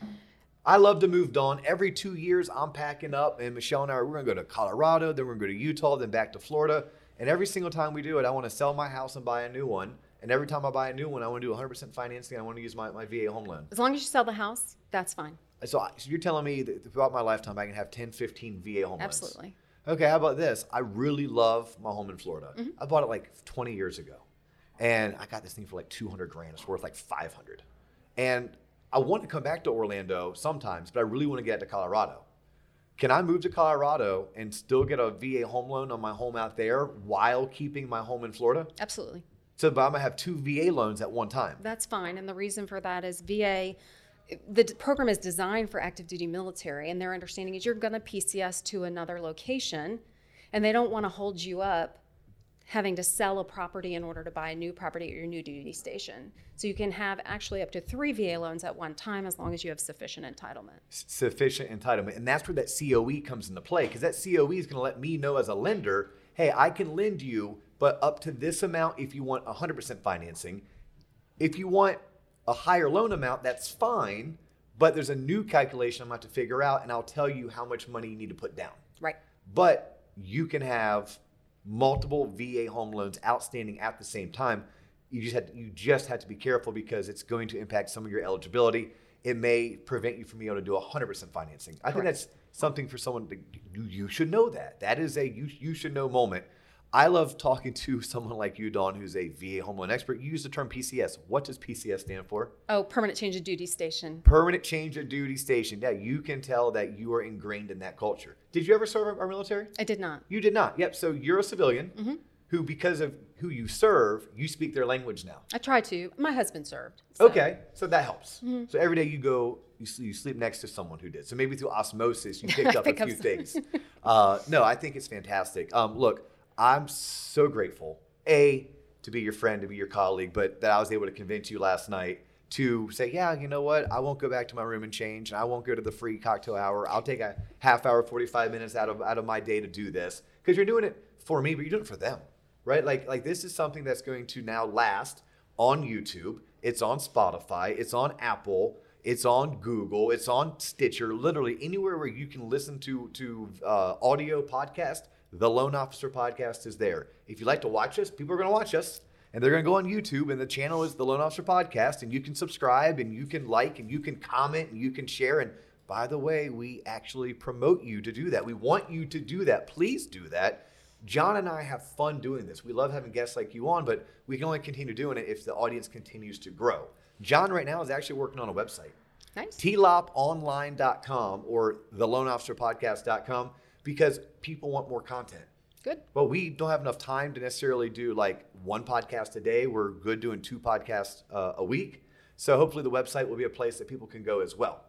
I love to move, Dawn. Every two years, I'm packing up, and Michelle and I, we're going to go to Colorado, then we're going to go to Utah, then back to Florida. And every single time we do it, I want to sell my house and buy a new one. And every time I buy a new one, I want to do one hundred percent financing. I want to use my, my V A home loan. As long as you sell the house, that's fine. So, I, so you're telling me that throughout my lifetime, I can have ten, fifteen V A home Absolutely. Loans? Absolutely. Okay, how about this? I really love my home in Florida. Mm-hmm. I bought it like twenty years ago. And I got this thing for like two hundred grand. It's worth like five hundred. And I want to come back to Orlando sometimes, but I really want to get to Colorado. Can I move to Colorado and still get a V A home loan on my home out there while keeping my home in Florida? Absolutely. So but I might have two V A loans at one time. That's fine. And the reason for that is V A, the program is designed for active duty military, and their understanding is you're going to P C S to another location, and they don't want to hold you up having to sell a property in order to buy a new property at your new duty station. So you can have actually up to three V A loans at one time as long as you have sufficient entitlement. Sufficient entitlement. And that's where that C O E comes into play, because that C O E is going to let me know as a lender, hey, I can lend you, but up to this amount if you want one hundred percent financing. If you want a higher loan amount, that's fine, but there's a new calculation I'm going to have to figure out, and I'll tell you how much money you need to put down. Right. But you can have multiple V A home loans outstanding at the same time. You just had you just had to be careful because it's going to impact some of your eligibility. It may prevent you from being able to do one hundred percent financing. I Correct. think that's something for someone to, you, you should know that. That is a you you should know moment. I love talking to someone like you, Dawn, who's a V A home loan expert. You use the term P C S. What does P C S stand for? Oh, permanent change of duty station. Permanent change of duty station. Yeah, you can tell that you are ingrained in that culture. Did you ever serve our military? I did not. You did not. Yep. So you're a civilian mm-hmm. who, because of who you serve, you speak their language now. I try to. My husband served. So. Okay. So that helps. Mm-hmm. So every day you go, you, you sleep next to someone who did. So maybe through osmosis, you picked up a few things. Uh, no, I think it's fantastic. Um, look. I'm so grateful, A, to be your friend, to be your colleague, but that I was able to convince you last night to say, yeah, you know what? I won't go back to my room and change, and I won't go to the free cocktail hour. I'll take a half hour, forty-five minutes out of out of my day to do this, because you're doing it for me, but you're doing it for them, right? Like, like this is something that's going to now last on YouTube. It's on Spotify. It's on Apple. It's on Google. It's on Stitcher. Literally anywhere where you can listen to, to uh, audio podcast. The Loan Officer Podcast is there. If you like to watch us, people are going to watch us, and they're going to go on YouTube, and the channel is The Loan Officer Podcast, and you can subscribe, and you can like, and you can comment, and you can share. And by the way, we actually promote you to do that. We want you to do that. Please do that. John and I have fun doing this. We love having guests like you on, but we can only continue doing it if the audience continues to grow. John right now is actually working on a website. Nice. T L O P online dot com or the loan officer podcast dot com. Because people want more content. Good. Well, we don't have enough time to necessarily do like one podcast a day. We're good doing two podcasts uh, a week. So hopefully the website will be a place that people can go as well.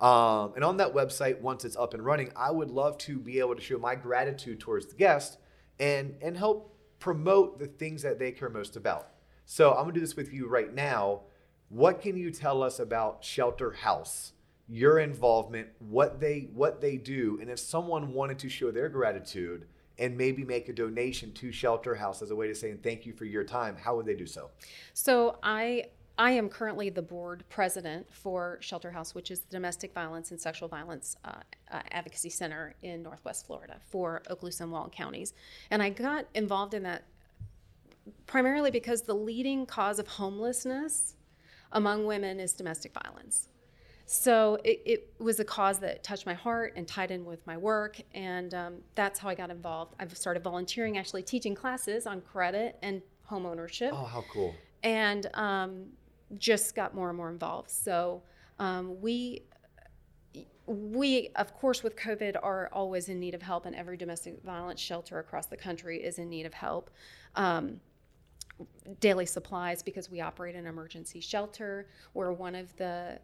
Um, and on that website, once it's up and running, I would love to be able to show my gratitude towards the guest and, and help promote the things that they care most about. So I'm gonna do this with you right now. What can you tell us about Shelter House? Your involvement, what they what they do, and if someone wanted to show their gratitude and maybe make a donation to Shelter House as a way to saying thank you for your time, how would they do so? So I I am currently the board president for Shelter House, which is the Domestic Violence and Sexual Violence uh, uh, Advocacy Center in Northwest Florida for Okaloosa and Walton counties. And I got involved in that primarily because the leading cause of homelessness among women is domestic violence. So it, it was a cause that touched my heart and tied in with my work, and um, that's how I got involved. I've started volunteering, actually teaching classes on credit and home ownership. Oh, how cool. And um, just got more and more involved. So um, we, we, of course, with COVID, are always in need of help, and every domestic violence shelter across the country is in need of help. Um, daily supplies, because we operate an emergency shelter. We're one of the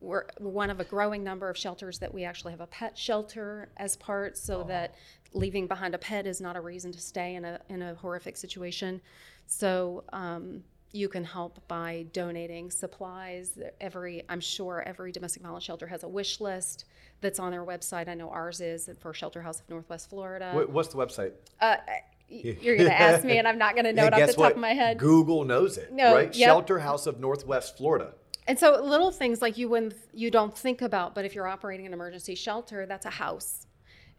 we're one of a growing number of shelters that we actually have a pet shelter as part, so oh. that leaving behind a pet is not a reason to stay in a in a horrific situation. So um, you can help by donating supplies. Every I'm sure every domestic violence shelter has a wish list that's on their website. I know ours is for Shelter House of Northwest Fllorida. Wait, what's the website? Uh, You're going to ask me, and I'm not going to know it off the top what? of my head. Google knows it, no, right? Yep. Shelter House of Northwest Florida. And so little things like you wouldn't, you don't think about, but if you're operating an emergency shelter, that's a house.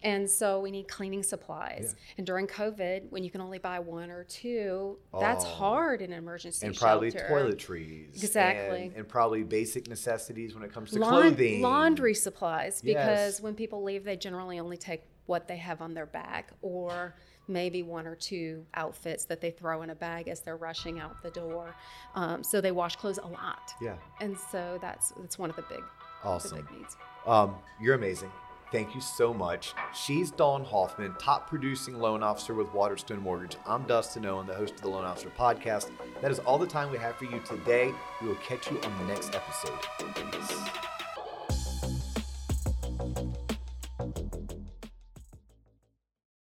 And so we need cleaning supplies. Yeah. And during COVID, when you can only buy one or two, oh, that's hard in an emergency and shelter. And probably toiletries. Exactly. And, and probably basic necessities when it comes to La- clothing. Laundry supplies, because yes. when people leave, they generally only take what they have on their back, or maybe one or two outfits that they throw in a bag as they're rushing out the door. Um, so they wash clothes a lot. Yeah. And so that's that's one of the big, awesome. the big needs. Um, you're amazing. Thank you so much. She's Dawn Hoffman, top producing loan officer with Waterstone Mortgage. I'm Dustin Owen, the host of the Loan Officer Podcast. That is all the time we have for you today. We will catch you on the next episode. Peace.